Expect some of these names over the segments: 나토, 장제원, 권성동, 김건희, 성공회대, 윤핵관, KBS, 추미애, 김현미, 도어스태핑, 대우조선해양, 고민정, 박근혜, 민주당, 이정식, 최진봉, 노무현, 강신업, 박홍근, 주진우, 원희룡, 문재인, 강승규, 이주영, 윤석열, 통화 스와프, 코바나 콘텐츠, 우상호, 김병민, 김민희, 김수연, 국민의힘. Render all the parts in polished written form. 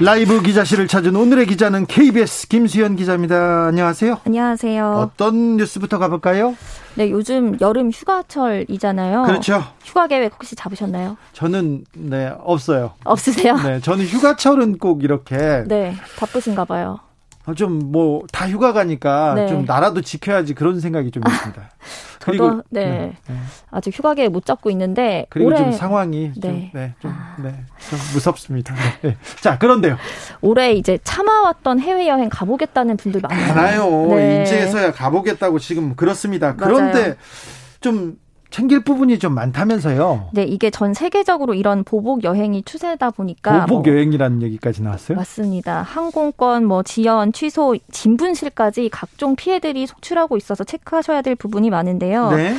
라이브 기자실을 찾은 오늘의 기자는 KBS 김수연 기자입니다. 안녕하세요. 안녕하세요. 어떤 뉴스부터 가볼까요? 네, 요즘 여름 휴가철이잖아요. 그렇죠. 휴가 계획 혹시 잡으셨나요? 저는 네, 없어요. 없으세요? 네, 저는 휴가철은 꼭 이렇게 네, 바쁘신가 봐요. 좀 뭐 다 휴가 가니까 네. 좀 나라도 지켜야지 그런 생각이 좀 있습니다. 그리고 저도 네. 아직 휴가 계획 못 잡고 있는데 그리고 올해 좀 상황이 좀 무섭습니다. 네. 자, 그런데요. 올해 이제 참아왔던 해외여행 가보겠다는 분들 많아요. 네. 이제서야 가보겠다고 지금 그렇습니다. 그런데 맞아요. 좀 챙길 부분이 좀 많다면서요. 네, 이게 전 세계적으로 이런 보복 여행이 추세다 보니까. 보복 여행이라는 얘기까지 나왔어요? 맞습니다. 항공권, 지연, 취소, 진분실까지 각종 피해들이 속출하고 있어서 체크하셔야 될 부분이 많은데요. 네.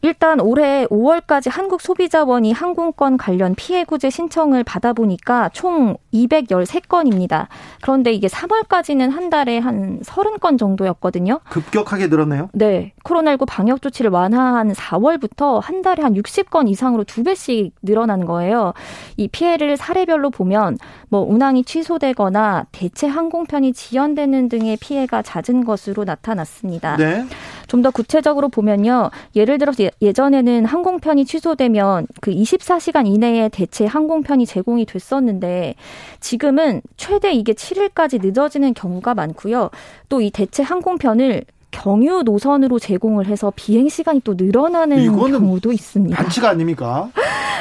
일단 올해 5월까지 한국소비자원이 항공권 관련 피해구제 신청을 받아보니까 총 213건입니다. 그런데 이게 3월까지는 한 달에 한 30건 정도였거든요. 급격하게 늘었네요. 네. 코로나19 방역조치를 완화한 4월부터 한 달에 한 60건 이상으로 2배씩 늘어난 거예요. 이 피해를 사례별로 보면 운항이 취소되거나 대체 항공편이 지연되는 등의 피해가 잦은 것으로 나타났습니다. 네. 좀 더 구체적으로 보면요. 예를 들어서 예전에는 항공편이 취소되면 그 24시간 이내에 대체 항공편이 제공이 됐었는데 지금은 최대 이게 7일까지 늦어지는 경우가 많고요. 또 이 대체 항공편을 경유 노선으로 제공을 해서 비행 시간이 또 늘어나는 경우도 있습니다. 반칙 아닙니까?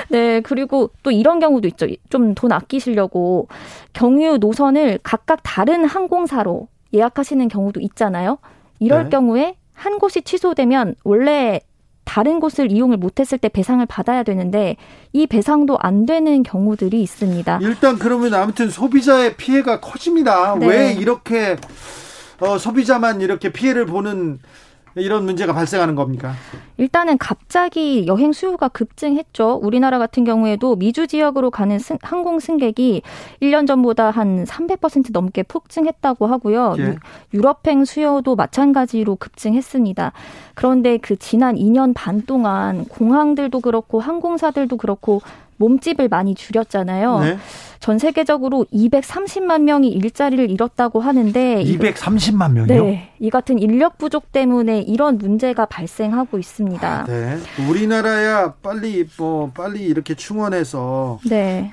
네, 그리고 또 이런 경우도 있죠. 좀 돈 아끼시려고 경유 노선을 각각 다른 항공사로 예약하시는 경우도 있잖아요. 이럴 네. 경우에 한 곳이 취소되면 원래 다른 곳을 이용을 못했을 때 배상을 받아야 되는데 이 배상도 안 되는 경우들이 있습니다. 일단 그러면 아무튼 소비자의 피해가 커집니다. 네. 왜 이렇게 소비자만 이렇게 피해를 보는 이런 문제가 발생하는 겁니까? 일단은 갑자기 여행 수요가 급증했죠. 우리나라 같은 경우에도 미주 지역으로 가는 항공 승객이 1년 전보다 한 300% 넘게 폭증했다고 하고요. 예. 유럽행 수요도 마찬가지로 급증했습니다. 그런데 그 지난 2년 반 동안 공항들도 그렇고 항공사들도 그렇고 몸집을 많이 줄였잖아요. 네. 전 세계적으로 230만 명이 일자리를 잃었다고 하는데 230만 명이요? 네. 이 같은 인력 부족 때문에 이런 문제가 발생하고 있습니다. 아, 네. 우리나라야 빨리 이렇게 충원해서 네.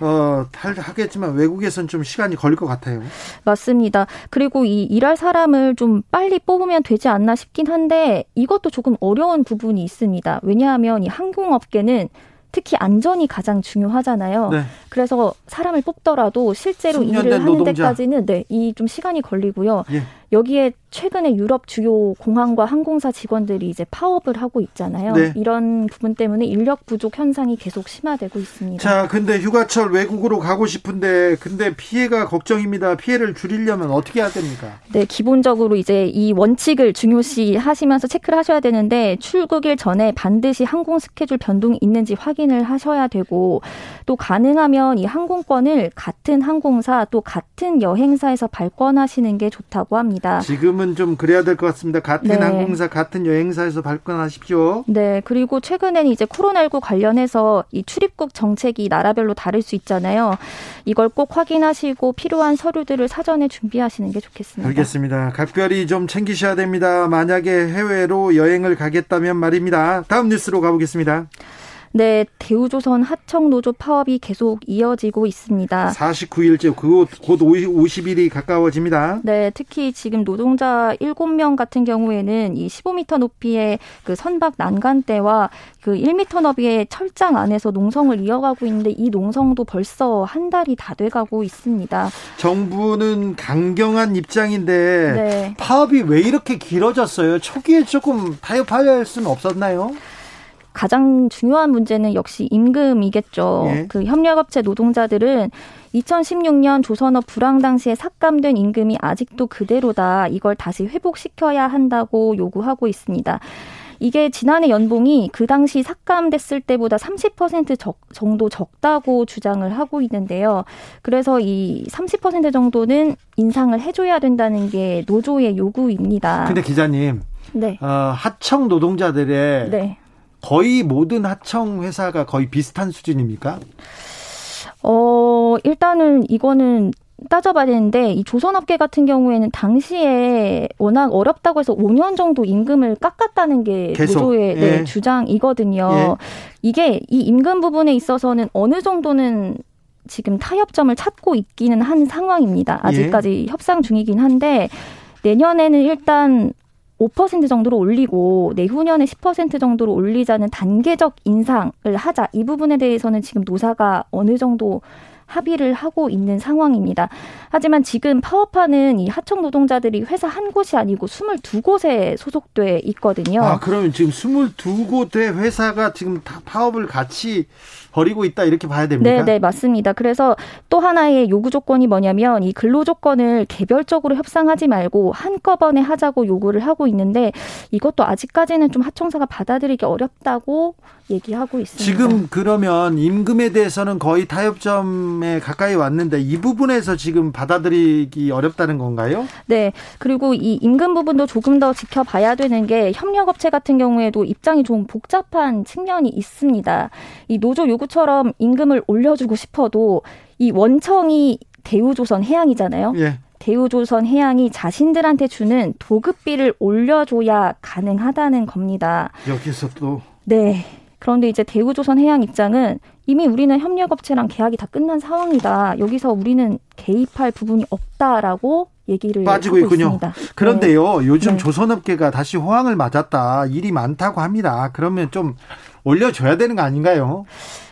하겠지만 외국에선 좀 시간이 걸릴 것 같아요. 맞습니다. 그리고 이 일할 사람을 좀 빨리 뽑으면 되지 않나 싶긴 한데 이것도 조금 어려운 부분이 있습니다. 왜냐하면 이 항공업계는 특히 안전이 가장 중요하잖아요. 네. 그래서 사람을 뽑더라도 실제로 일을 하는 노동자. 데까지는 네, 이 좀 시간이 걸리고요. 예. 여기에 최근에 유럽 주요 공항과 항공사 직원들이 이제 파업을 하고 있잖아요. 네. 이런 부분 때문에 인력 부족 현상이 계속 심화되고 있습니다. 자, 근데 휴가철 외국으로 가고 싶은데 근데 피해가 걱정입니다. 피해를 줄이려면 어떻게 해야 됩니까? 네, 기본적으로 이제 이 원칙을 중요시 하시면서 체크를 하셔야 되는데 출국일 전에 반드시 항공 스케줄 변동이 있는지 확인을 하셔야 되고 또 가능하면 이 항공권을 같은 항공사 또 같은 여행사에서 발권하시는 게 좋다고 합니다. 지금은 좀 그래야 될 것 같습니다. 같은 네. 항공사, 같은 여행사에서 발권하십시오. 네, 그리고 최근에는 이제 코로나19 관련해서 이 출입국 정책이 나라별로 다를 수 있잖아요. 이걸 꼭 확인하시고 필요한 서류들을 사전에 준비하시는 게 좋겠습니다. 알겠습니다. 각별히 좀 챙기셔야 됩니다. 만약에 해외로 여행을 가겠다면 말입니다. 다음 뉴스로 가보겠습니다. 네, 대우조선 하청노조 파업이 계속 이어지고 있습니다. 49일째, 곧 50일이 가까워집니다. 네, 특히 지금 노동자 7명 같은 경우에는 이 15m 높이의 그 선박 난간대와 그 1m 너비의 철장 안에서 농성을 이어가고 있는데 이 농성도 벌써 한 달이 다 돼가고 있습니다. 정부는 강경한 입장인데 네. 파업이 왜 이렇게 길어졌어요? 초기에 조금 타협할 수는 없었나요? 가장 중요한 문제는 역시 임금이겠죠. 네. 그 협력업체 노동자들은 2016년 조선업 불황 당시에 삭감된 임금이 아직도 그대로다. 이걸 다시 회복시켜야 한다고 요구하고 있습니다. 이게 지난해 연봉이 그 당시 삭감됐을 때보다 30% 정도 적다고 주장을 하고 있는데요. 그래서 이 30% 정도는 인상을 해줘야 된다는 게 노조의 요구입니다. 근데 기자님, 네. 하청 노동자들의 네. 거의 모든 하청 회사가 거의 비슷한 수준입니까? 일단은 이거는 따져봐야 되는데 이 조선업계 같은 경우에는 당시에 워낙 어렵다고 해서 5년 정도 임금을 깎았다는 게 계속. 노조의 예. 네, 주장이거든요. 예. 이게 이 임금 부분에 있어서는 어느 정도는 지금 타협점을 찾고 있기는 한 상황입니다. 아직까지 예. 협상 중이긴 한데 내년에는 일단 5% 정도로 올리고 내후년에 10% 정도로 올리자는 단계적 인상을 하자. 이 부분에 대해서는 지금 노사가 어느 정도 합의를 하고 있는 상황입니다. 하지만 지금 파업하는 이 하청 노동자들이 회사 한 곳이 아니고 22곳에 소속돼 있거든요. 아, 그러면 지금 22곳의 회사가 지금 다 파업을 같이 벌이고 있다 이렇게 봐야 됩니까? 네, 네, 맞습니다. 그래서 또 하나의 요구 조건이 뭐냐면 이 근로 조건을 개별적으로 협상하지 말고 한꺼번에 하자고 요구를 하고 있는데 이것도 아직까지는 좀 하청사가 받아들이기 어렵다고 얘기하고 있습니다. 지금 그러면 임금에 대해서는 거의 타협점에 가까이 왔는데 이 부분에서 지금 받아들이기 어렵다는 건가요? 네. 그리고 이 임금 부분도 조금 더 지켜봐야 되는 게 협력업체 같은 경우에도 입장이 좀 복잡한 측면이 있습니다. 이 노조 요구처럼 임금을 올려주고 싶어도 이 원청이 대우조선해양이잖아요. 예. 대우조선해양이 자신들한테 주는 도급비를 올려줘야 가능하다는 겁니다. 여기서 또. 네. 그런데 이제 대우조선해양 입장은 이미 우리는 협력업체랑 계약이 다 끝난 상황이다. 여기서 우리는 개입할 부분이 없다라고 얘기를 빠지고 하고 있군요. 있습니다. 그런데요. 네. 요즘 네. 조선업계가 다시 호황을 맞았다. 일이 많다고 합니다. 그러면 좀 올려줘야 되는 거 아닌가요?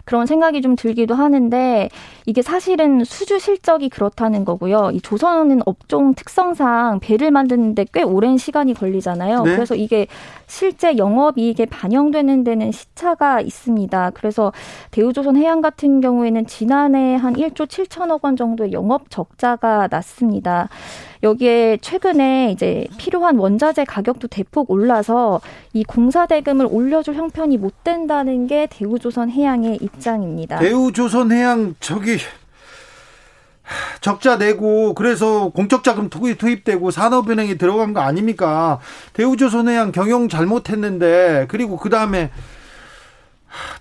그런 생각이 좀 들기도 하는데 이게 사실은 수주 실적이 그렇다는 거고요. 이 조선은 업종 특성상 배를 만드는데 꽤 오랜 시간이 걸리잖아요. 네? 그래서 이게 실제 영업이익에 반영되는 데는 시차가 있습니다. 그래서 대우조선해양 같은 경우에는 지난해 한 1조 7천억 원 정도의 영업 적자가 났습니다. 여기에 최근에 이제 필요한 원자재 가격도 대폭 올라서 이 공사 대금을 올려줄 형편이 못 된다는 게 대우조선해양의 입장입니다. 대우조선해양 저기 적자 내고 그래서 공적자금 투입되고 산업은행이 들어간 거 아닙니까? 대우조선해양 경영 잘못했는데 그리고 그다음에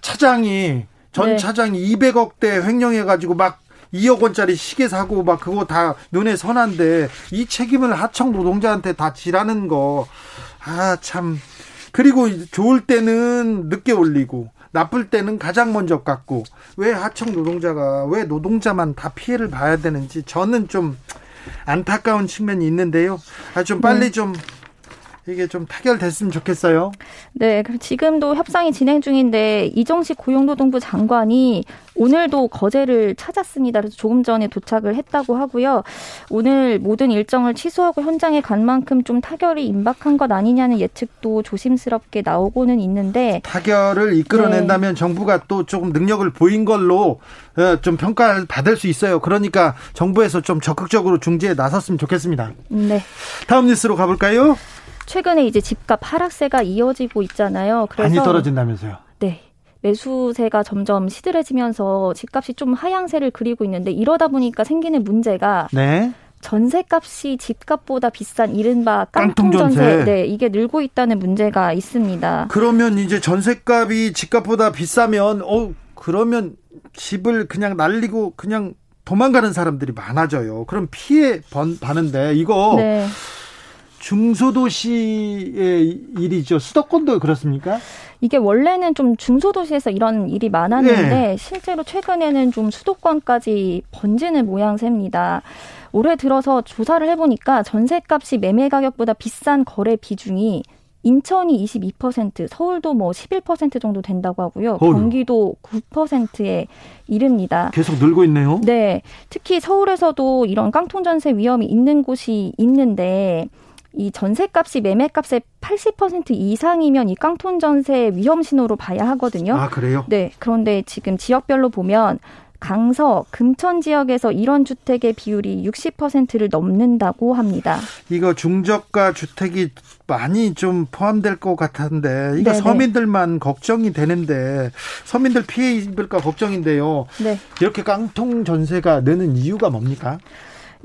차장이 전 네. 차장이 200억대 횡령해가지고 막 2억 원짜리 시계 사고 막 그거 다 눈에 선한데 이 책임을 하청 노동자한테 다 지라는 거. 아, 참. 그리고 좋을 때는 늦게 올리고 나쁠 때는 가장 먼저 깎고 왜 하청 노동자가 왜 노동자만 다 피해를 봐야 되는지 저는 좀 안타까운 측면이 있는데요. 아, 좀 빨리 좀 이게 좀 타결됐으면 좋겠어요. 네, 그럼 지금도 협상이 진행 중인데 이정식 고용노동부 장관이 오늘도 거제를 찾았습니다. 그래서 조금 전에 도착을 했다고 하고요. 오늘 모든 일정을 취소하고 현장에 간 만큼 좀 타결이 임박한 것 아니냐는 예측도 조심스럽게 나오고는 있는데 타결을 이끌어낸다면 네. 정부가 또 조금 능력을 보인 걸로 좀 평가를 받을 수 있어요. 그러니까 정부에서 좀 적극적으로 중재에 나섰으면 좋겠습니다. 네. 다음 뉴스로 가볼까요? 최근에 이제 집값 하락세가 이어지고 있잖아요. 그래서 많이 떨어진다면서요? 네. 매수세가 점점 시들해지면서 집값이 좀 하향세를 그리고 있는데 이러다 보니까 생기는 문제가 네. 전세값이 집값보다 비싼 이른바 깡통전세. 네, 이게 늘고 있다는 문제가 있습니다. 그러면 이제 전세값이 집값보다 비싸면 그러면 집을 그냥 날리고 그냥 도망가는 사람들이 많아져요. 그럼 피해 받는데 이거 네. 중소도시의 일이죠. 수도권도 그렇습니까? 이게 원래는 좀 중소도시에서 이런 일이 많았는데 네. 실제로 최근에는 좀 수도권까지 번지는 모양새입니다. 올해 들어서 조사를 해보니까 전세값이 매매 가격보다 비싼 거래 비중이 인천이 22%, 서울도 11% 정도 된다고 하고요. 경기도 9%에 이릅니다. 계속 늘고 있네요. 네, 특히 서울에서도 이런 깡통전세 위험이 있는 곳이 있는데 이 전세값이 매매값의 80% 이상이면 이 깡통 전세 위험 신호로 봐야 하거든요. 아, 그래요? 네. 그런데 지금 지역별로 보면 강서, 금천 지역에서 이런 주택의 비율이 60%를 넘는다고 합니다. 이거 중저가 주택이 많이 좀 포함될 것 같은데 이거 네네. 서민들만 걱정이 되는데 서민들 피해 입을까 걱정인데요. 네. 이렇게 깡통 전세가 느는 이유가 뭡니까?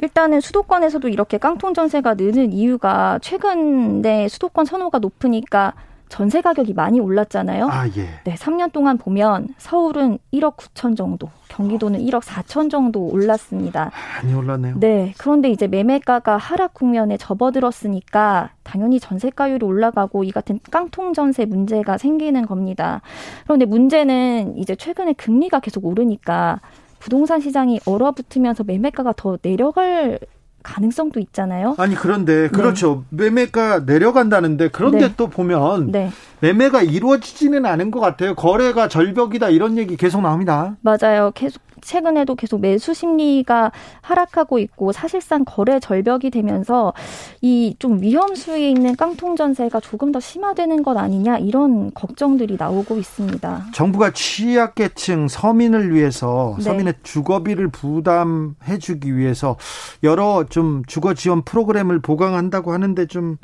일단은 수도권에서도 이렇게 깡통 전세가 느는 이유가 최근에 수도권 선호가 높으니까 전세 가격이 많이 올랐잖아요. 아, 예. 네, 3년 동안 보면 서울은 1억 9천 정도, 경기도는 1억 4천 정도 올랐습니다. 많이 올랐네요. 네, 그런데 이제 매매가가 하락 국면에 접어들었으니까 당연히 전세가율이 올라가고 이 같은 깡통 전세 문제가 생기는 겁니다. 그런데 문제는 이제 최근에 금리가 계속 오르니까 부동산 시장이 얼어붙으면서 매매가가 더 내려갈 가능성도 있잖아요. 아니 그런데 그렇죠. 네. 매매가 내려간다는데 그런데 네. 또 보면 네. 매매가 이루어지지는 않은 것 같아요. 거래가 절벽이다 이런 얘기 계속 나옵니다. 맞아요. 계속 최근에도 계속 매수 심리가 하락하고 있고 사실상 거래 절벽이 되면서 이 좀 위험수위에 있는 깡통 전세가 조금 더 심화되는 것 아니냐 이런 걱정들이 나오고 있습니다. 정부가 취약계층 서민을 위해서 네. 서민의 주거비를 부담해 주기 위해서 여러 좀 주거 지원 프로그램을 보강한다고 하는데 좀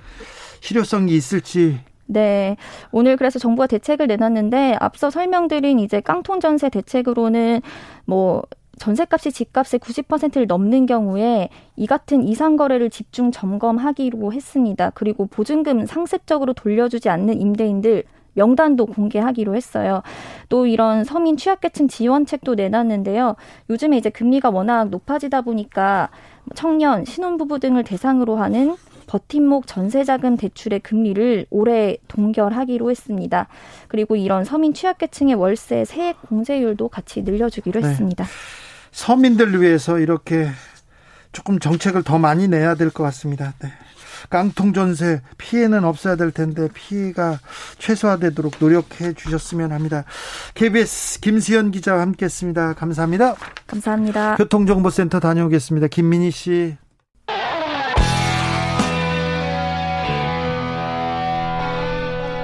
실효성이 있을지. 네. 오늘 그래서 정부가 대책을 내놨는데 앞서 설명드린 이제 깡통 전세 대책으로는 뭐 전세값이 집값의 90%를 넘는 경우에 이 같은 이상 거래를 집중 점검하기로 했습니다. 그리고 보증금 상습적으로 돌려주지 않는 임대인들 명단도 공개하기로 했어요. 또 이런 서민 취약계층 지원책도 내놨는데요. 요즘에 이제 금리가 워낙 높아지다 보니까 청년, 신혼부부 등을 대상으로 하는 버팀목 전세자금 대출의 금리를 올해 동결하기로 했습니다. 그리고 이런 서민 취약계층의 월세 세액 공제율도 같이 늘려주기로 네. 했습니다. 서민들 위해서 이렇게 조금 정책을 더 많이 내야 될 것 같습니다. 네. 깡통 전세 피해는 없어야 될 텐데 피해가 최소화되도록 노력해 주셨으면 합니다. KBS 김수연 기자와 함께했습니다. 감사합니다. 감사합니다. 교통정보센터 다녀오겠습니다. 김민희 씨.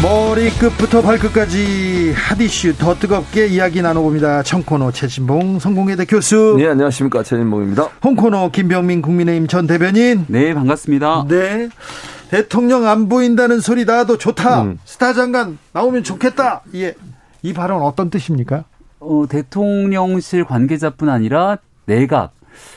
머리 끝부터 발끝까지 핫이슈 더 뜨겁게 이야기 나눠봅니다. 청코너 최진봉 성공회대 교수. 네, 안녕하십니까. 최진봉입니다. 홍코너 김병민 국민의힘 전 대변인. 네, 반갑습니다. 네. 대통령 안 보인다는 소리 나도 좋다. 스타 장관 나오면 좋겠다. 예. 이 발언 어떤 뜻입니까? 대통령실 관계자뿐 아니라 내각.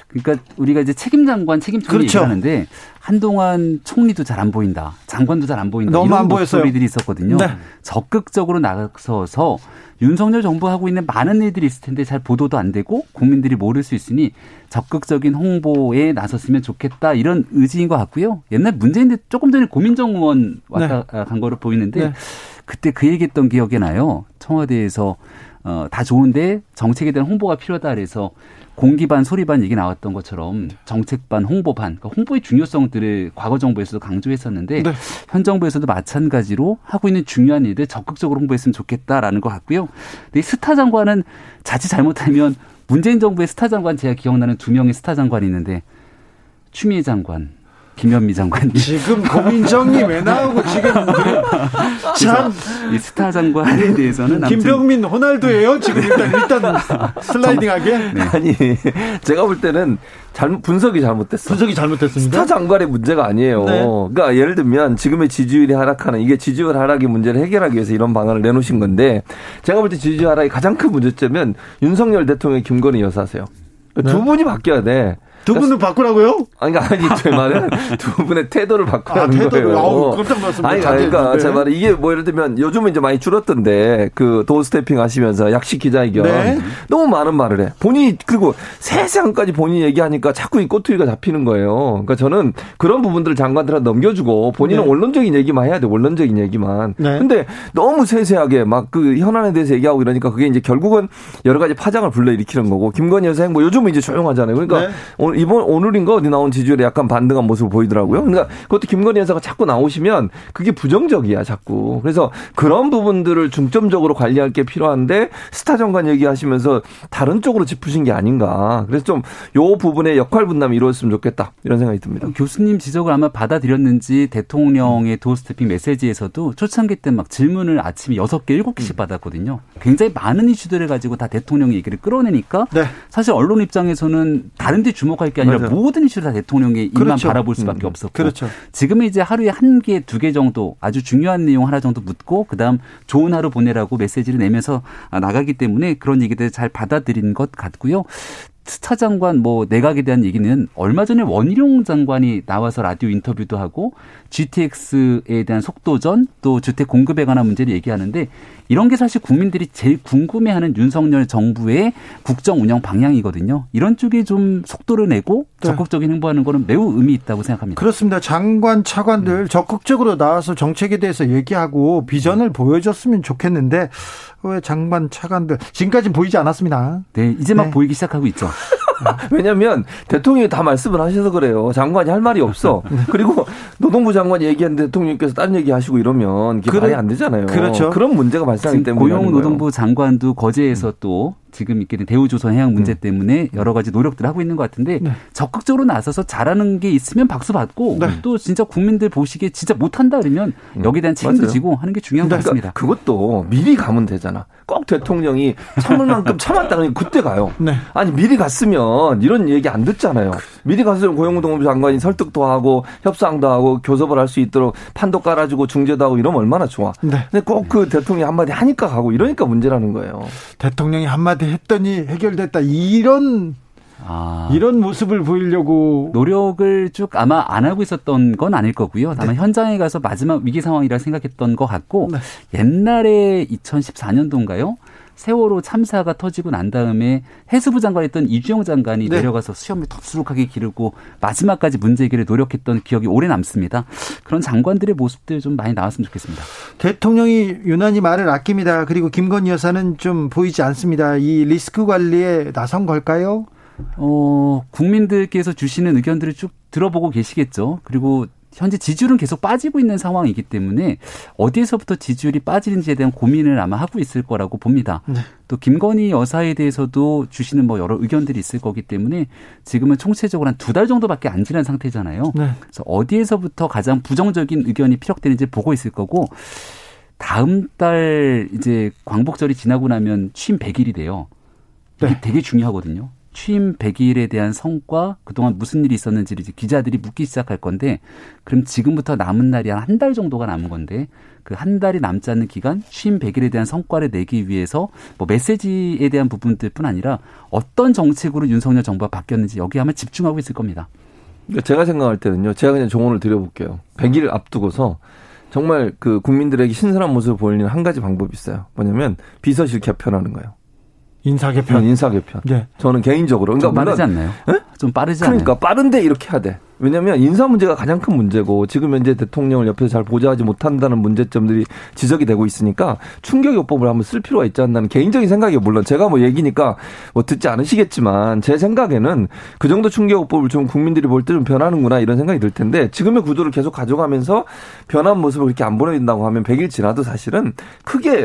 그러니까 우리가 이제 책임 장관, 책임총리 그렇죠. 얘기하는데 한동안 총리도 잘 안 보인다, 장관도 잘 안 보인다 너무 안 보였어요. 이런 소리들이 있었거든요. 네. 적극적으로 나서서 윤석열 정부 하고 있는 많은 일들이 있을 텐데 잘 보도도 안 되고 국민들이 모를 수 있으니 적극적인 홍보에 나섰으면 좋겠다 이런 의지인 것 같고요. 옛날 문재인 조금 전에 고민정 의원 왔다 네. 간 거로 보이는데 네. 그때 그 얘기했던 기억이 나요. 청와대에서 다 좋은데 정책에 대한 홍보가 필요하다 그래서 공기 반 소리 반 얘기 나왔던 것처럼 정책 반 홍보 반 그러니까 홍보의 중요성들을 과거 정부에서도 강조했었는데 네. 현 정부에서도 마찬가지로 하고 있는 중요한 일들 적극적으로 홍보했으면 좋겠다라는 것 같고요. 근데 이 스타 장관은 자칫 잘못하면 문재인 정부의 스타 장관 제가 기억나는 두 명의 스타 장관이 있는데 추미애 장관. 김현미 장관님. 지금 고민정이 왜 나오고 지금. 참. 이 스타 장관에 대해서는. 김병민 호날두예요 지금 일단 슬라이딩하게. 네. 아니 제가 볼 때는 분석이 잘못됐어요. 분석이 잘못됐습니다. 스타 장관의 문제가 아니에요. 네. 그러니까 예를 들면 지금의 지지율이 하락하는 이게 지지율 하락의 문제를 해결하기 위해서 이런 방안을 내놓으신 건데 제가 볼 때 지지율 하락의 가장 큰 문제점은 윤석열 대통령의 김건희 여사세요. 네. 두 분이 바뀌어야 돼. 두 분을 바꾸라고요? 아니, 아니, 제 말은 두 분의 태도를 바꾸라는 거예요. 아우, 깜짝 놀랐습니다. 아니, 그러니까 제 말은 이게 뭐 예를 들면 요즘은 이제 많이 줄었던데 그 도어 스태핑 하시면서 약식 기자회견 네? 너무 많은 말을 해. 본인이 그리고 세상까지 본인이 얘기하니까 자꾸 이 꼬투리가 잡히는 거예요. 그러니까 저는 그런 부분들을 장관들한테 넘겨주고 본인은 네. 원론적인 얘기만 해야 돼. 원론적인 얘기만. 네. 근데 너무 세세하게 막 그 현안에 대해서 얘기하고 이러니까 그게 이제 결국은 여러 가지 파장을 불러일으키는 거고 김건희 여사 행보 요즘은 이제 조용하잖아요. 그러니까 네. 오늘인가 어디 나온 지지율에 약간 반등한 모습을 보이더라고요. 그러니까 그것도 김건희 여사가 자꾸 나오시면 그게 부정적이야 자꾸. 그래서 그런 부분들을 중점적으로 관리할 게 필요한데 스타 정관 얘기하시면서 다른 쪽으로 짚으신 게 아닌가. 그래서 좀 요 부분의 역할 분담이 이루어졌으면 좋겠다 이런 생각이 듭니다. 교수님 지적을 아마 받아들였는지 대통령의 도어스태핑 메시지에서도 초창기 때 막 질문을 아침에 6개, 7개씩 받았거든요. 굉장히 많은 이슈들을 가지고 다 대통령 얘기를 끌어내니까 네. 사실 언론 입장에서는 다른 데 주목할 게 아니라 맞아요. 모든 이슈를 다 대통령의 입만 그렇죠. 바라볼 수밖에 없었고 그렇죠. 지금은 이제 하루에 1개, 2개 정도 아주 중요한 내용 하나 정도 묻고 그다음 좋은 하루 보내라고 메시지를 내면서 나가기 때문에 그런 얘기들을 잘 받아들인 것 같고요. 스타 장관 뭐 내각에 대한 얘기는 얼마 전에 원희룡 장관이 나와서 라디오 인터뷰도 하고 GTX에 대한 속도전 또 주택 공급에 관한 문제를 얘기하는데 이런 게 사실 국민들이 제일 궁금해하는 윤석열 정부의 국정 운영 방향이거든요. 이런 쪽에 좀 속도를 내고 적극적인 행보하는 거는 매우 의미 있다고 생각합니다. 그렇습니다. 장관, 차관들 적극적으로 나와서 정책에 대해서 얘기하고 비전을 보여줬으면 좋겠는데 왜 장관, 차관들 지금까지 보이지 않았습니다. 네, 이제 막 보이기 시작하고 있죠. 왜냐하면 대통령이 다 말씀을 하셔서 그래요. 장관이 할 말이 없어. 그리고 노동부 장관이 얘기하는데 대통령께서 다른 얘기하시고 이러면 그게 말이 안 되잖아요. 그렇죠. 그런 문제가 발생하기 때문에 고용노동부 장관도 거제에서 또 지금 있게 된 대우조선해양 문제 때문에 여러 가지 노력들을 하고 있는 것 같은데 네. 적극적으로 나서서 잘하는 게 있으면 박수 받고 네. 또 진짜 국민들 보시기에 진짜 못한다 그러면 여기에 대한 책임도 지고 하는 게 중요한 것 같습니다. 그것도 미리 가면 되잖아. 꼭 대통령이 참을 만큼 참았다는 게 그때 가요. 네. 아니 미리 갔으면 이런 얘기 안 듣잖아요. 미리 갔으면 고용노동부 장관이 설득도 하고 협상도 하고 교섭을 할 수 있도록 판도 깔아주고 중재도 하고 이러면 얼마나 좋아. 네. 근데 꼭 그 대통령이 한마디 하니까 가고 이러니까 문제라는 거예요. 대통령이 한마디 했더니 해결됐다 이런 모습을 보이려고 노력을 쭉 아마 안 하고 있었던 건 아닐 거고요. 다만 네. 현장에 가서 마지막 위기 상황이라 생각했던 것 같고 네. 옛날에 2014년도인가요? 세월호 참사가 터지고 난 다음에 해수부 장관이었던 이주영 장관이 네. 내려가서 수염을 덥수룩하게 기르고 마지막까지 문제 해결에 노력했던 기억이 오래 남습니다. 그런 장관들의 모습들 좀 많이 나왔으면 좋겠습니다. 대통령이 유난히 말을 아낍니다. 그리고 김건희 여사는 좀 보이지 않습니다. 이 리스크 관리에 나선 걸까요? 국민들께서 주시는 의견들을 쭉 들어보고 계시겠죠. 그리고 현재 지지율은 계속 빠지고 있는 상황이기 때문에 어디에서부터 지지율이 빠지는지에 대한 고민을 아마 하고 있을 거라고 봅니다. 네. 또 김건희 여사에 대해서도 주시는 뭐 여러 의견들이 있을 거기 때문에 지금은 총체적으로 한 2달 정도밖에 안 지난 상태잖아요. 네. 그래서 어디에서부터 가장 부정적인 의견이 피력되는지 보고 있을 거고 다음 달 이제 광복절이 지나고 나면 취임 100일이 돼요. 이게 네. 되게 중요하거든요. 취임 100일에 대한 성과, 그동안 무슨 일이 있었는지를 이제 기자들이 묻기 시작할 건데 그럼 지금부터 남은 날이 한 달 정도가 남은 건데 그 한 달이 남지 않는 기간 취임 100일에 대한 성과를 내기 위해서 뭐 메시지에 대한 부분들뿐 아니라 어떤 정책으로 윤석열 정부가 바뀌었는지 여기에 아마 집중하고 있을 겁니다. 제가 생각할 때는요. 제가 그냥 조언을 드려볼게요. 100일을 앞두고서 정말 그 국민들에게 신선한 모습을 보이는 한 가지 방법이 있어요. 뭐냐면 비서실 개편하는 거예요. 인사 개편. 네. 저는 개인적으로 그러니까 좀 빠르지 않나요? 네? 좀 빠르지 않나요? 그러니까 빠른데 이렇게 해야 돼. 왜냐하면 인사 문제가 가장 큰 문제고 지금 현재 대통령을 옆에서 잘 보좌하지 못한다는 문제점들이 지적이 되고 있으니까 충격요법을 한번 쓸 필요가 있지 않나는 개인적인 생각이에요. 물론 제가 뭐 얘기니까 뭐 듣지 않으시겠지만 제 생각에는 그 정도 충격요법을 좀 국민들이 볼 때 좀 변하는구나 이런 생각이 들 텐데 지금의 구조를 계속 가져가면서 변한 모습을 그렇게 안 보내준다고 하면 100일 지나도 사실은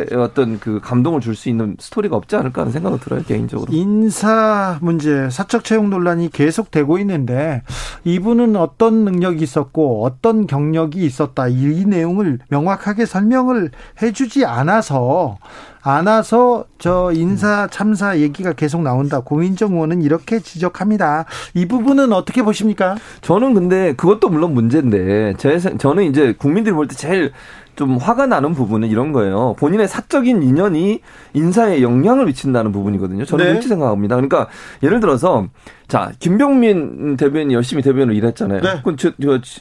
크게 어떤 그 감동을 줄 수 있는 스토리가 없지 않을까 하는 생각이 들어요. 개인적으로. 인사 문제, 사적 채용 논란이 계속되고 있는데 이분은 어떤 능력이 있었고 어떤 경력이 있었다 이 내용을 명확하게 설명을 해주지 않아서 저 인사 참사 얘기가 계속 나온다. 고민정 의원은 이렇게 지적합니다. 이 부분은 어떻게 보십니까? 저는 근데 그것도 물론 문제인데 저는 이제 국민들이 볼 때 제일 좀 화가 나는 부분은 이런 거예요. 본인의 사적인 인연이 인사에 영향을 미친다는 부분이거든요. 저는 네. 그렇게 생각합니다. 그러니까 예를 들어서 자 김병민 대변인 열심히 대변을 일했잖아요. 네. 그건 저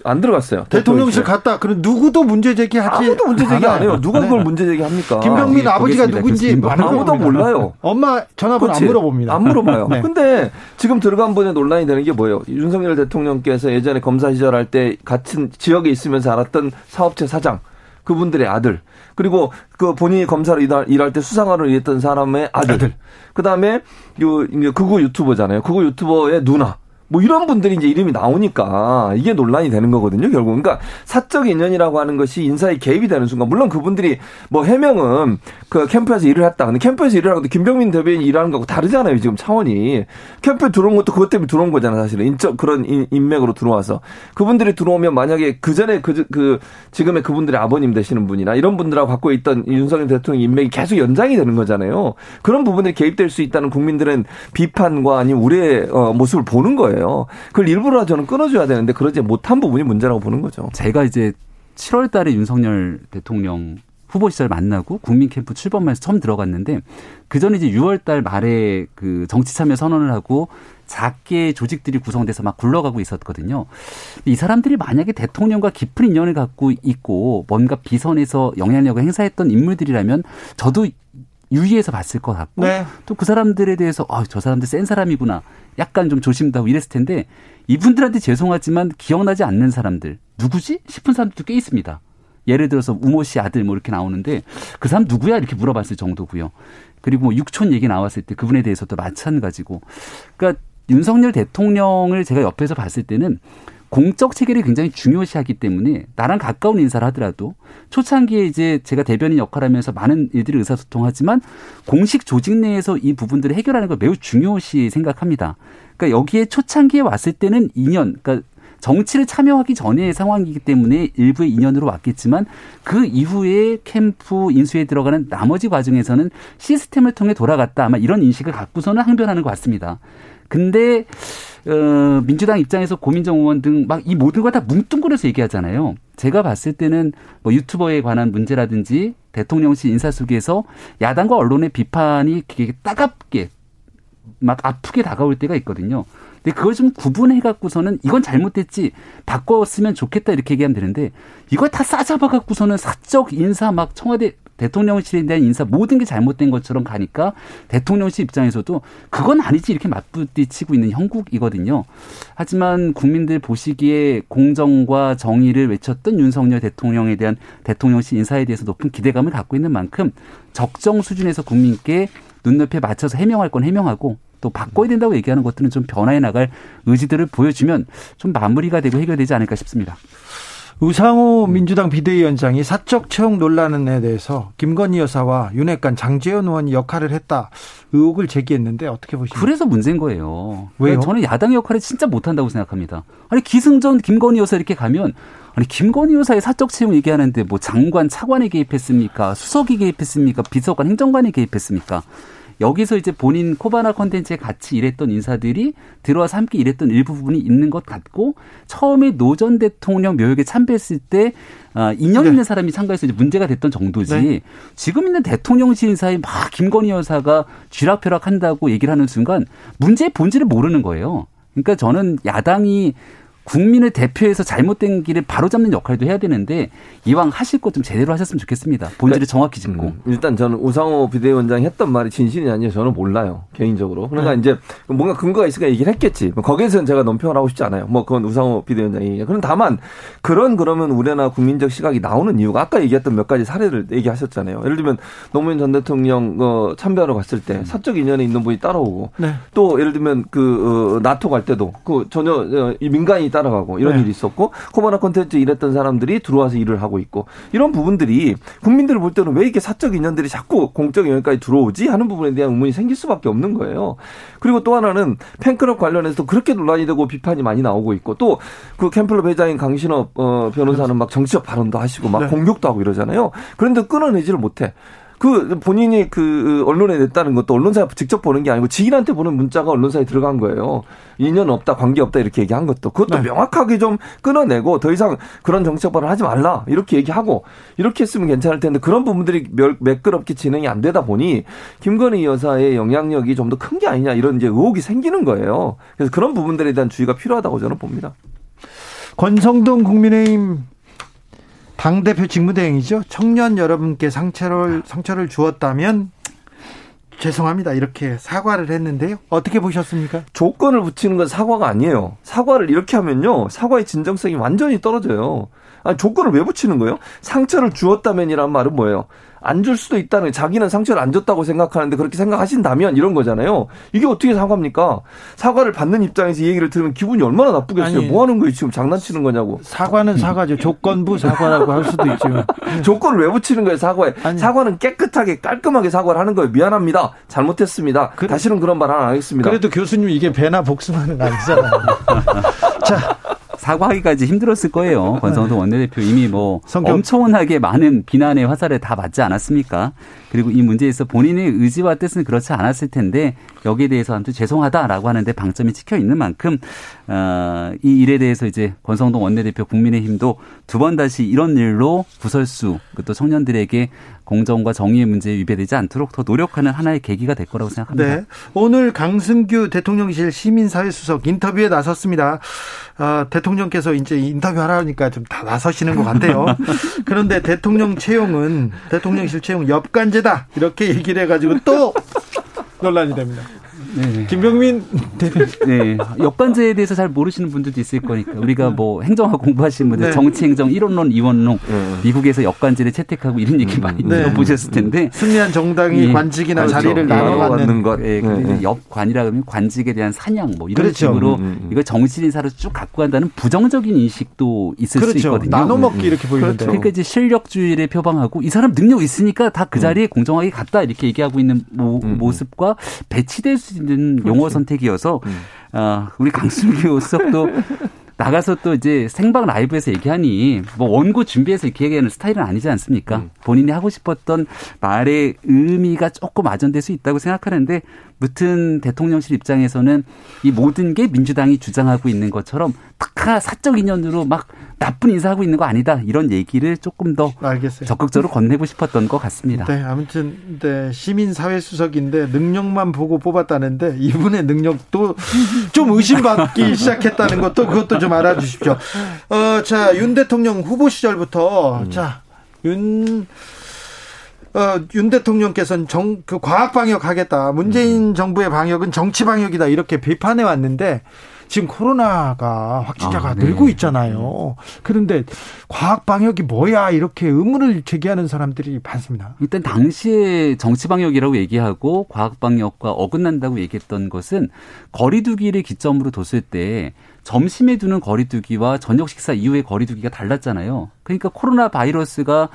안 들어갔어요. 대통령실 갔다. 그럼 누구도 문제 제기하지? 아무도 문제 제기 안 해요. 누가 그걸 문제 제기합니까? 김병민 아버지가 누군지 아무도 몰라요. 엄마 전화번호 안 물어봅니다. 안 물어봐요. 네. 근데 지금 들어간 번에 논란이 되는 게 뭐예요? 윤석열 대통령께서 예전에 검사 시절할 때 같은 지역에 있으면서 알았던 사업체 사장. 그분들의 아들. 그리고 그 본인이 검사로 일할 때 수상관을 일했던 사람의 아들. 그다음에 그거 유튜버잖아요. 그거 유튜버의 누나. 뭐 이런 분들이 이제 이름이 나오니까 이게 논란이 되는 거거든요, 결국. 그러니까 사적 인연이라고 하는 것이 인사에 개입이 되는 순간, 물론 그분들이 뭐 해명은 그 캠프에서 일을 했다. 근데 캠프에서 일을 하고도 김병민 대변인이 일하는 거하고 다르잖아요, 지금 차원이. 캠프에 들어온 것도 그것 때문에 들어온 거잖아요, 사실은. 그런 인맥으로 들어와서. 그분들이 들어오면 만약에 그전에 지금의 그분들의 아버님 되시는 분이나 이런 분들하고 갖고 있던 윤석열 대통령 인맥이 계속 연장이 되는 거잖아요. 그런 부분에 개입될 수 있다는 국민들은 비판과 아니면 우려의 모습을 보는 거예요. 그걸 일부러 저는 끊어줘야 되는데 그러지 못한 부분이 문제라고 보는 거죠. 제가 이제 7월 달에 윤석열 대통령 후보 시절 만나고 국민 캠프 출범해서 처음 들어갔는데 그전에 이제 6월 달 말에 그 정치 참여 선언을 하고 작게 조직들이 구성돼서 막 굴러가고 있었거든요. 이 사람들이 만약에 대통령과 깊은 인연을 갖고 있고 뭔가 비선에서 영향력을 행사했던 인물들이라면 저도 유의해서 봤을 것 같고 네. 또 그 사람들에 대해서 저 사람들 센 사람이구나. 약간 좀 조심도 하고 이랬을 텐데 이분들한테 죄송하지만 기억나지 않는 사람들 누구지? 싶은 사람들도 꽤 있습니다. 예를 들어서 우모 씨 아들 뭐 이렇게 나오는데 그 사람 누구야? 이렇게 물어봤을 정도고요. 그리고 뭐 육촌 얘기 나왔을 때 그분에 대해서도 마찬가지고. 그러니까 윤석열 대통령을 제가 옆에서 봤을 때는 공적 체계를 굉장히 중요시하기 때문에 나랑 가까운 인사를 하더라도 초창기에 이제 제가 대변인 역할하면서 많은 일들을 의사소통하지만 공식 조직 내에서 이 부분들을 해결하는 걸 매우 중요시 생각합니다. 그러니까 여기에 초창기에 왔을 때는 인연, 그러니까 정치를 참여하기 전의 상황이기 때문에 일부의 인연으로 왔겠지만 그 이후에 캠프 인수에 들어가는 나머지 과정에서는 시스템을 통해 돌아갔다. 아마 이런 인식을 갖고서는 항변하는 것 같습니다. 근데 민주당 입장에서 고민정 의원 등 막 이 모든 걸 다 뭉뚱그려서 얘기하잖아요. 제가 봤을 때는 뭐 유튜버에 관한 문제라든지 대통령실 인사 속에서 야당과 언론의 비판이 따갑게 막 아프게 다가올 때가 있거든요. 근데 그걸 좀 구분해 갖고서는 이건 잘못됐지 바꿨으면 좋겠다 이렇게 얘기하면 되는데 이걸 다 싸잡아 갖고서는 사적 인사 막 청와대 대통령실에 대한 인사 모든 게 잘못된 것처럼 가니까 대통령실 입장에서도 그건 아니지 이렇게 맞부딪히고 있는 형국이거든요. 하지만 국민들 보시기에 공정과 정의를 외쳤던 윤석열 대통령에 대한 대통령실 인사에 대해서 높은 기대감을 갖고 있는 만큼 적정 수준에서 국민께 눈높이에 맞춰서 해명할 건 해명하고 또 바꿔야 된다고 얘기하는 것들은 좀 변화해 나갈 의지들을 보여주면 좀 마무리가 되고 해결되지 않을까 싶습니다. 우상호 민주당 비대위원장이 사적 채용 논란에 대해서 김건희 여사와 윤핵관 장제원 의원이 역할을 했다 의혹을 제기했는데 어떻게 보십니까? 그래서 문제인 거예요. 왜요? 저는 야당 역할을 진짜 못한다고 생각합니다. 아니 기승전 김건희 여사 이렇게 가면 아니 김건희 여사의 사적 채용 얘기하는데 뭐 장관 차관에 개입했습니까? 수석이 개입했습니까? 비서관 행정관이 개입했습니까? 여기서 이제 본인 코바나 콘텐츠에 같이 일했던 인사들이 들어와서 함께 일했던 일부 부분이 있는 것 같고 처음에 노 전 대통령 묘역에 참배했을 때 인연 있는 네. 사람이 참가해서 이제 문제가 됐던 정도지 네. 지금 있는 대통령실 인사에 막 김건희 여사가 쥐락펴락한다고 얘기를 하는 순간 문제의 본질을 모르는 거예요. 그러니까 저는 야당이 국민을 대표해서 잘못된 길을 바로잡는 역할도 해야 되는데 이왕 하실 것 좀 제대로 하셨으면 좋겠습니다. 본질을 정확히 짚고. 일단 저는 우상호 비대위원장이 했던 말이 진실이 아니에요. 저는 몰라요. 개인적으로. 그러니까 이제 뭔가 근거가 있으니까 얘기를 했겠지. 거기에서는 제가 논평을 하고 싶지 않아요. 뭐 그건 우상호 비대위원장이. 그럼 다만 그러면 우려나 국민적 시각이 나오는 이유가 아까 얘기했던 몇 가지 사례를 얘기하셨잖아요. 예를 들면 노무현 전 대통령 참배하러 갔을 때 사적 인연에 있는 분이 따라오고 네. 또 예를 들면 그 나토 갈 때도 그 전혀 민간인이 따라가고 이런 네. 일이 있었고 코바나 콘텐츠 일했던 사람들이 들어와서 일을 하고 있고 이런 부분들이 국민들을 볼 때는 왜 이렇게 사적 인연들이 자꾸 공적 영역까지 들어오지 하는 부분에 대한 의문이 생길 수밖에 없는 거예요. 그리고 또 하나는 팬클럽 관련해서도 그렇게 논란이 되고 비판이 많이 나오고 있고 또 그 캠플럽 회장인 강신업 변호사는 막 정치적 발언도 하시고 막 네. 공격도 하고 이러잖아요. 그런데 끊어내지를 못해. 그 본인이 그 언론에 냈다는 것도 언론사에 직접 보는 게 아니고 지인한테 보는 문자가 언론사에 들어간 거예요. 인연 없다, 관계 없다 이렇게 얘기한 것도. 그것도 네. 명확하게 좀 끊어내고 더 이상 그런 정치적 발언을 하지 말라 이렇게 얘기하고 이렇게 했으면 괜찮을 텐데 그런 부분들이 매끄럽게 진행이 안 되다 보니 김건희 여사의 영향력이 좀 더 큰 게 아니냐 이런 이제 의혹이 생기는 거예요. 그래서 그런 부분들에 대한 주의가 필요하다고 저는 봅니다. 권성동 국민의힘 당대표 직무대행이죠. 청년 여러분께 상처를 주었다면 죄송합니다. 이렇게 사과를 했는데요. 어떻게 보셨습니까? 조건을 붙이는 건 사과가 아니에요. 사과를 이렇게 하면요. 사과의 진정성이 완전히 떨어져요. 아니, 조건을 왜 붙이는 거예요? 상처를 주었다면이라는 말은 뭐예요? 안 줄 수도 있다는, 자기는 상처를 안 줬다고 생각하는데 그렇게 생각하신다면 이런 거잖아요. 이게 어떻게 사과입니까? 사과를 받는 입장에서 이 얘기를 들으면 기분이 얼마나 나쁘겠어요. 아니, 뭐 하는 거예요? 지금 장난치는 거냐고. 사과는 사과죠. 조건부 사과라고 할 수도 있죠. 조건을 왜 붙이는 거예요, 사과에? 아니, 사과는 깨끗하게 깔끔하게 사과를 하는 거예요. 미안합니다. 잘못했습니다. 다시는 그런 말 안 하겠습니다. 그래도 교수님 이게 배나 복숭아는 아니잖아요. 자. 사과하기까지 힘들었을 거예요. 권성동 원내대표 이미 뭐 엄청나게 많은 비난의 화살을 다 맞지 않았습니까? 그리고 이 문제에서 본인의 의지와 뜻은 그렇지 않았을 텐데 여기에 대해서 아무튼 죄송하다라고 하는데 방점이 찍혀 있는 만큼 이 일에 대해서 이제 권성동 원내대표 국민의힘도 두 번 다시 이런 일로 구설수 또 청년들에게 공정과 정의의 문제에 위배되지 않도록 더 노력하는 하나의 계기가 될 거라고 생각합니다. 네. 오늘 강승규 대통령실 시민사회수석 인터뷰에 나섰습니다. 대통령께서 이제 인터뷰하라니까 좀 다 나서시는 것 같아요. 그런데 대통령실 채용은 엽간제다 이렇게 얘기를 해가지고 또 논란이 됩니다. 네. 김병민 대표님. 네. 역관제에 대해서 잘 모르시는 분들도 있을 거니까 우리가 뭐 행정학 공부하시는 분들 네. 정치행정 1원론 2원론 네. 미국에서 역관제를 채택하고 이런 얘기 많이 네. 들어보셨을 텐데 승리한 정당이 네. 관직이나 그렇죠. 자리를 나눠받는 것. 네. 네. 역관이라고 하면 관직에 대한 사냥 뭐 이런 그렇죠. 식으로 이걸 정치인사로 쭉 갖고 간다는 부정적인 인식도 있을 그렇죠. 수 있거든요. 나눠먹기 이렇게 보이는데. 그러니까 이제 실력주의를 표방하고 이 사람 능력 있으니까 다 그 자리에 공정하게 갔다 이렇게 얘기하고 있는 모습과 배치될 수 있는 용어 선택이어서 우리 강승규 수석도 나가서 또 이제 생방 라이브에서 얘기하니 뭐 원고 준비해서 이렇게 얘기하는 스타일은 아니지 않습니까? 본인이 하고 싶었던 말의 의미가 조금 아전될 수 있다고 생각하는데 무튼 대통령실 입장에서는 이 모든 게 민주당이 주장하고 있는 것처럼 탁하 사적 인연으로 막 나쁜 인사하고 있는 거 아니다. 이런 얘기를 조금 더 알겠어요. 적극적으로 건네고 싶었던 것 같습니다. 네, 아무튼 네, 시민사회수석인데 능력만 보고 뽑았다는데 이분의 능력도 좀 의심받기 시작했다는 것도 그것도 좀 알아주십시오. 자, 윤 대통령 후보 시절부터 자, 윤 대통령께서는 과학 방역하겠다. 문재인 정부의 방역은 정치 방역이다. 이렇게 비판해 왔는데 지금 코로나가 확진자가 네. 늘고 있잖아요. 그런데 과학 방역이 뭐야 이렇게 의문을 제기하는 사람들이 많습니다. 일단 당시에 정치 방역이라고 얘기하고 과학 방역과 어긋난다고 얘기했던 것은 거리 두기를 기점으로 뒀을 때 점심에 두는 거리두기와 저녁 식사 이후의 거리두기가 달랐잖아요. 그러니까 코로나 바이러스가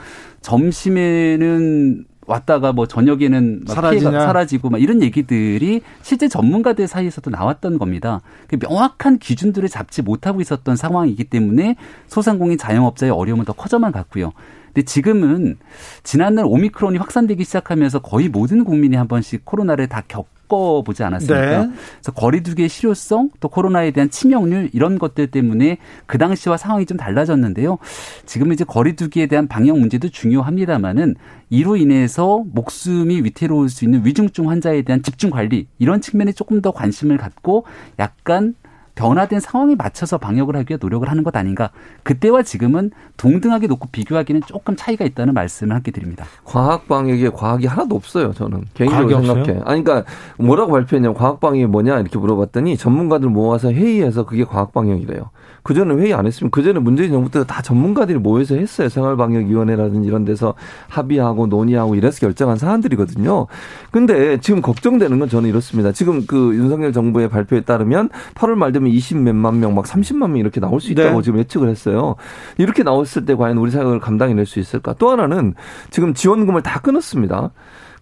점심에는 왔다가 뭐 저녁에는 막 피해가 사라지고 막 이런 얘기들이 실제 전문가들 사이에서도 나왔던 겁니다. 명확한 기준들을 잡지 못하고 있었던 상황이기 때문에 소상공인 자영업자의 어려움은 더 커져만 갔고요. 근데 지금은 지난날 오미크론이 확산되기 시작하면서 거의 모든 국민이 한 번씩 코로나를 다 겪어보지 않았습니까? 네. 그래서 거리두기의 실효성 또 코로나에 대한 치명률 이런 것들 때문에 그 당시와 상황이 좀 달라졌는데요. 지금은 이제 거리두기에 대한 방역 문제도 중요합니다만은 이로 인해서 목숨이 위태로울 수 있는 위중증 환자에 대한 집중 관리 이런 측면에 조금 더 관심을 갖고 약간 변화된 상황에 맞춰서 방역을 하기 위해 노력을 하는 것 아닌가. 그때와 지금은 동등하게 놓고 비교하기는 조금 차이가 있다는 말씀을 함께 드립니다. 과학 방역에 과학이 하나도 없어요. 저는 개인적으로 생각해. 아니, 그러니까 뭐라고 발표했냐면 과학 방역이 뭐냐 이렇게 물어봤더니 전문가들 모아서 회의해서 그게 과학 방역이래요. 그전에 회의 안 했으면 그전에 문재인 정부 때도 다 전문가들이 모여서 했어요. 생활방역위원회라든지 이런 데서 합의하고 논의하고 이래서 결정한 사안들이거든요. 근데 지금 걱정되는 건 저는 이렇습니다. 지금 그 윤석열 정부의 발표에 따르면 8월 말 되면 20몇만 명, 막 30만 명 이렇게 나올 수 있다고 네. 지금 예측을 했어요. 이렇게 나왔을 때 과연 우리 사회가 감당해낼 수 있을까? 또 하나는 지금 지원금을 다 끊었습니다.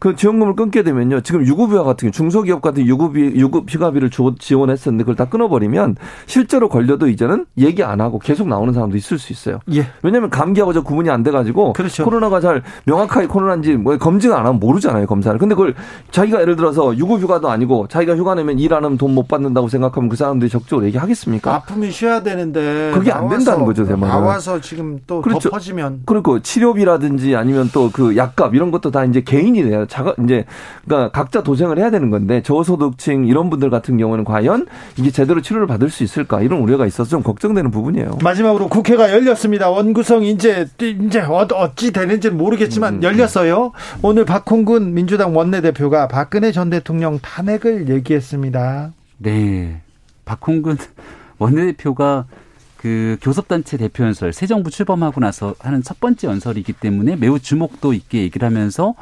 그 지원금을 끊게 되면요. 지금 유급휴가 같은 경우 중소기업 같은 유급휴가비를 지원했었는데 그걸 다 끊어버리면 실제로 걸려도 이제는 얘기 안 하고 계속 나오는 사람도 있을 수 있어요. 예. 왜냐하면 감기하고 저 구분이 안 돼가지고 그렇죠. 코로나가 잘 명확하게 코로나인지 뭐 검증 안 하면 모르잖아요. 검사를. 근데 그걸 자기가 예를 들어서 유급휴가도 아니고 자기가 휴가 내면 일 안 하면 돈 못 받는다고 생각하면 그 사람들이 적극적으로 얘기하겠습니까? 아프면 쉬어야 되는데 그게 안 된다는 거죠. 나와서 지금 또 그렇죠. 덮어지면. 그리고 치료비라든지 아니면 또 그 약값 이런 것도 다 이제 개인이 내야 이제 그러니까 각자 도생을 해야 되는 건데 저소득층 이런 분들 같은 경우는 과연 이게 제대로 치료를 받을 수 있을까 이런 우려가 있어서 좀 걱정되는 부분이에요. 마지막으로 국회가 열렸습니다. 원구성 이제 어찌 되는지는 모르겠지만 열렸어요. 오늘 박홍근 민주당 원내대표가 박근혜 전 대통령 탄핵을 얘기했습니다. 네, 박홍근 원내대표가 그 교섭단체 대표 연설, 새 정부 출범하고 나서 하는 첫 번째 연설이기 때문에 매우 주목도 있게 얘기를 하면서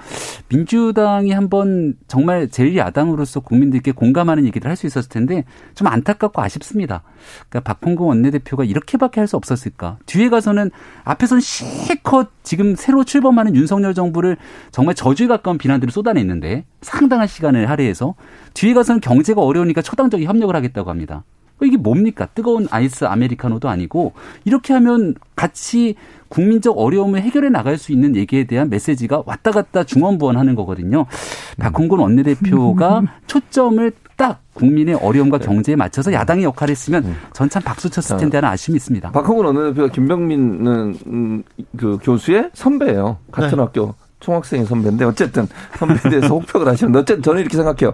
민주당이 한번 정말 제1야당으로서 국민들께 공감하는 얘기를 할 수 있었을 텐데 좀 안타깝고 아쉽습니다. 그러니까 박홍근 원내대표가 이렇게밖에 할 수 없었을까. 뒤에 가서는 앞에서는 실컷 지금 새로 출범하는 윤석열 정부를 정말 저주에 가까운 비난들을 쏟아냈는데 상당한 시간을 할애해서 뒤에 가서는 경제가 어려우니까 초당적인 협력을 하겠다고 합니다. 이게 뭡니까? 뜨거운 아이스 아메리카노도 아니고 이렇게 하면 같이 국민적 어려움을 해결해 나갈 수 있는 얘기에 대한 메시지가 왔다 갔다 중언부언하는 거거든요. 박홍근 원내대표가 초점을 딱 국민의 어려움과 경제에 맞춰서 야당의 역할을 했으면 전 참 박수 쳤을 텐데 하는 아쉬움이 있습니다. 박홍근 원내대표가 김병민 그 교수의 선배예요. 같은 네. 학교. 총학생의 선배인데 어쨌든 선배에 대해서 혹평을 하시는데 어쨌든 저는 이렇게 생각해요.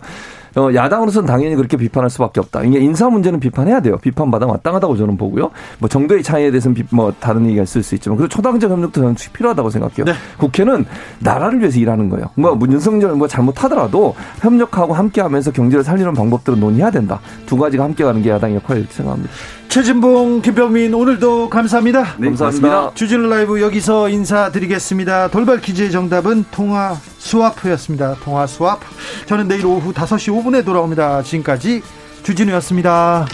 야당으로서는 당연히 그렇게 비판할 수밖에 없다. 이게 인사 문제는 비판해야 돼요. 비판받아 마땅하다고 저는 보고요. 뭐 정도의 차이에 대해서는 뭐 다른 얘기가 있을 수 있지만 그래서 초당적 협력도 저는 필요하다고 생각해요. 네. 국회는 나라를 위해서 일하는 거예요. 뭐 윤석열 뭐 잘못하더라도 협력하고 함께하면서 경제를 살리는 방법들은 논의해야 된다. 두 가지가 함께 가는 게 야당의 역할이라고 생각합니다. 최진봉, 김병민 오늘도 감사합니다. 네, 감사합니다. 고맙습니다. 주진우 라이브 여기서 인사드리겠습니다. 돌발 퀴즈의 정답은 통화 스와프였습니다. 통화 스와프. 저는 내일 오후 5시 5분에 돌아옵니다. 지금까지 주진우였습니다.